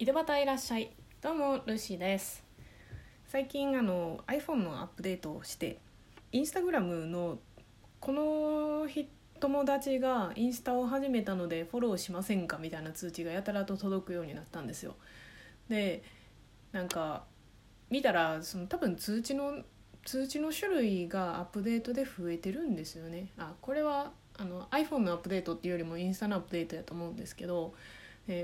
井戸端いらっしゃい。どうもルシーです。最近iPhone のアップデートをして、インスタグラムのこの日友達がインスタを始めたのでフォローしませんかみたいな通知がやたらと届くようになったんですよ。でなんか見たら多分通知の種類がアップデートで増えてるんですよね。これはiPhone のアップデートっていうよりもインスタのアップデートやと思うんですけど、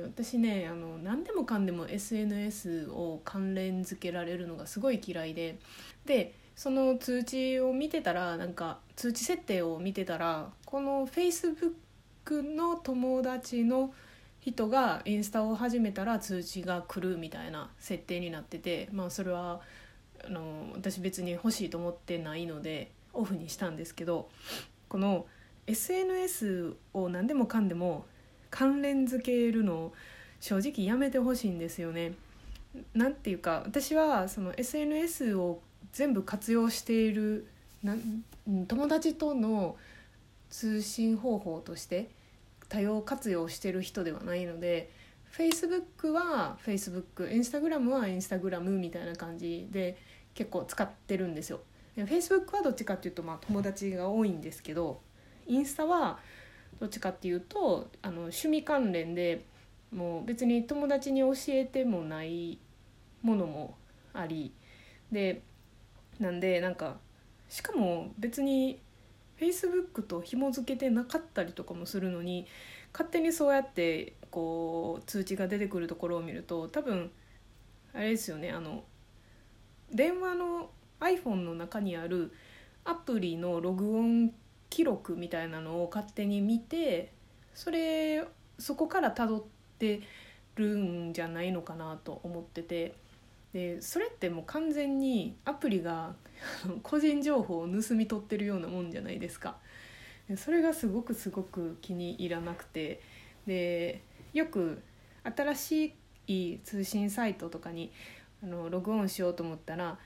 私ね何でもかんでも SNS を関連づけられるのがすごい嫌いでその通知を見てたら通知設定を見てたら、この Facebook の友達の人がインスタを始めたら通知が来るみたいな設定になってて、それは私別に欲しいと思ってないのでオフにしたんですけど、この SNS を何でもかんでも関連づけるのを正直やめてほしいんですよね。なんていうか、私はその SNS を全部活用している友達との通信方法として多様活用している人ではないので、 Facebook は Facebook、 Instagram は Instagram みたいな感じで結構使ってるんですよ。 Facebook はどっちかっていうと友達が多いんですけど、インスタはどっちかっていうと趣味関連で、もう別に友達に教えてもないものもありで、なんでしかも別に Facebook と紐づけてなかったりとかもするのに、勝手にそうやってこう通知が出てくるところを見ると、多分あれですよね、電話の iPhone の中にあるアプリのログオン記録みたいなのを勝手に見て、そこから辿ってるんじゃないのかなと思ってて、でそれってもう完全にアプリが個人情報を盗み取ってるようなもんじゃないですか。それがすごく気に入らなくて、でよく新しい通信サイトとかにログオンしようと思ったら、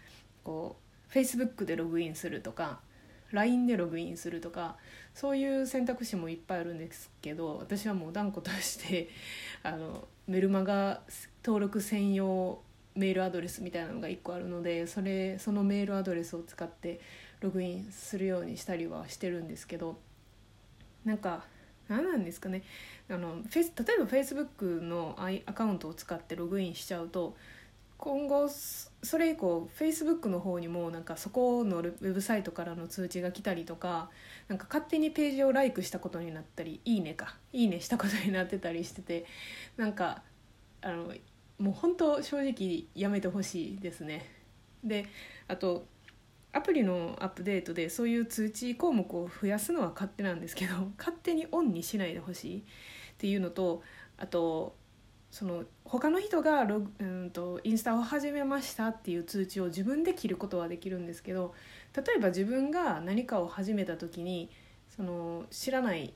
こう Facebook でログインするとか LINE でログインするとか、そういう選択肢もいっぱいあるんですけど、私はもう断固としてメルマガ登録専用メールアドレスみたいなのが1個あるので、そのメールアドレスを使ってログインするようにしたりはしてるんですけど、何なんですかね、例えば Facebook のアカウントを使ってログインしちゃうと、今後それ以降 Facebook の方にもそこのウェブサイトからの通知が来たりとか、勝手にページをライクしたことになったり、いいねしたことになってたりしてて、もう本当正直やめてほしいですね。であとアプリのアップデートでそういう通知項目を増やすのは勝手なんですけど、勝手にオンにしないでほしいっていうのと、あと他の人がインスタを始めましたっていう通知を自分で切ることはできるんですけど、例えば自分が何かを始めた時に知らない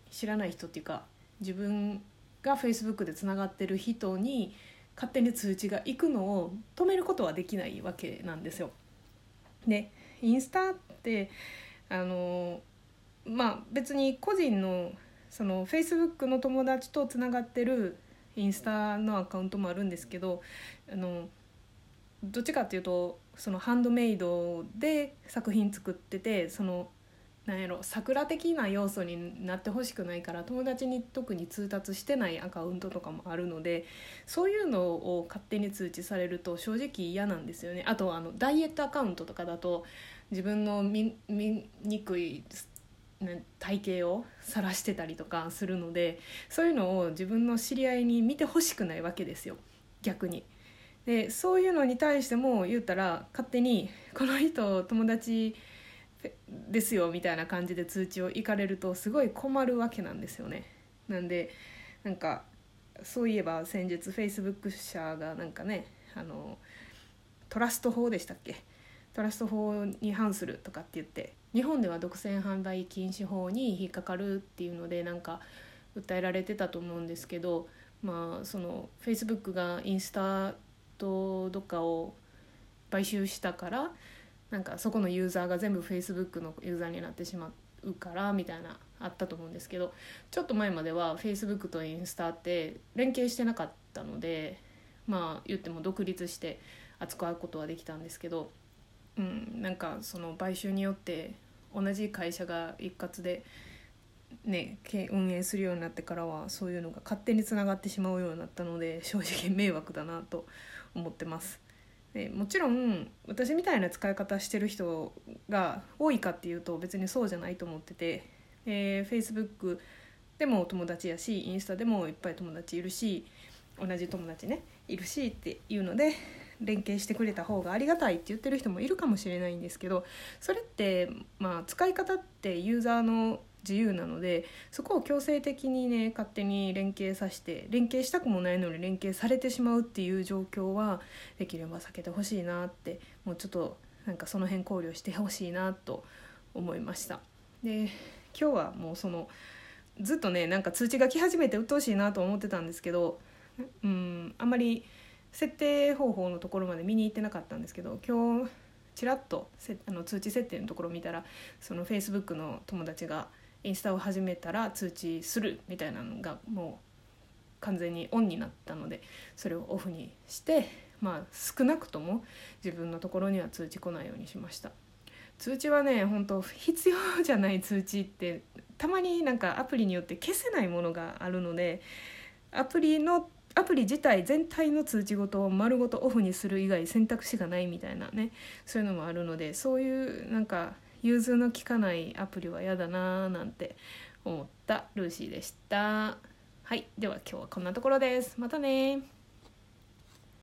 人っていうか、自分が Facebook でつながってる人に勝手に通知が行くのを止めることはできないわけなんですよ。でインスタって別に個人のFacebook の友達とつながってるインスタのアカウントもあるんですけど、どっちかっていうとハンドメイドで作品作ってて、桜的な要素になってほしくないから友達に特に通達してないアカウントとかもあるので、そういうのを勝手に通知されると正直嫌なんですよね。あとダイエットアカウントとかだと、自分の見にくい体型を晒してたりとかするので、そういうのを自分の知り合いに見てほしくないわけですよ、逆に。でそういうのに対しても言ったら、勝手にこの人友達ですよみたいな感じで通知をいかれるとすごい困るわけなんですよね。なんでそういえば先日 Facebook 社がトラスト法でしたっけ、トラスト法に反するとかって言って、日本では独占販売禁止法に引っかかるっていうので訴えられてたと思うんですけど、Facebook がインスタとどっかを買収したからそこのユーザーが全部 Facebook のユーザーになってしまうからみたいなあったと思うんですけど、ちょっと前までは Facebook とインスタって連携してなかったので、まあ言っても独立して扱うことはできたんですけど、なんかその買収によって同じ会社が一括でね運営するようになってからはそういうのが勝手につながってしまうようになったので、正直迷惑だなと思ってます。でもちろん私みたいな使い方してる人が多いかっていうと別にそうじゃないと思ってて、Facebook でも友達やし、インスタでもいっぱい友達いるし、同じ友達ねいるしっていうので連携してくれた方がありがたいって言ってる人もいるかもしれないんですけど、それってまあ使い方ってユーザーの自由なので、そこを強制的にね勝手に連携させて、連携したくもないのに連携されてしまうっていう状況はできれば避けてほしいなって、もうちょっとなんかその辺考慮してほしいなと思いました。で今日はもうそのずっとねなんか通知が来始めて鬱陶しいなと思ってたんですけど、あんまり設定方法のところまで見に行ってなかったんですけど、今日ちらっと通知設定のところ見たら、その Facebook の友達がインスタを始めたら通知するみたいなのがもう完全にオンになったので、それをオフにして、まあ、少なくとも自分のところには通知来ないようにしました。通知はね本当必要じゃない通知ってたまになんかアプリによって消せないものがあるので、アプリ自体全体の通知ごとを丸ごとオフにする以外選択肢がないみたいなね、そういうのもあるので、そういうなんか融通の利かないアプリはやだななんて思ったルーシーでした。はい、では今日はこんなところです。またね。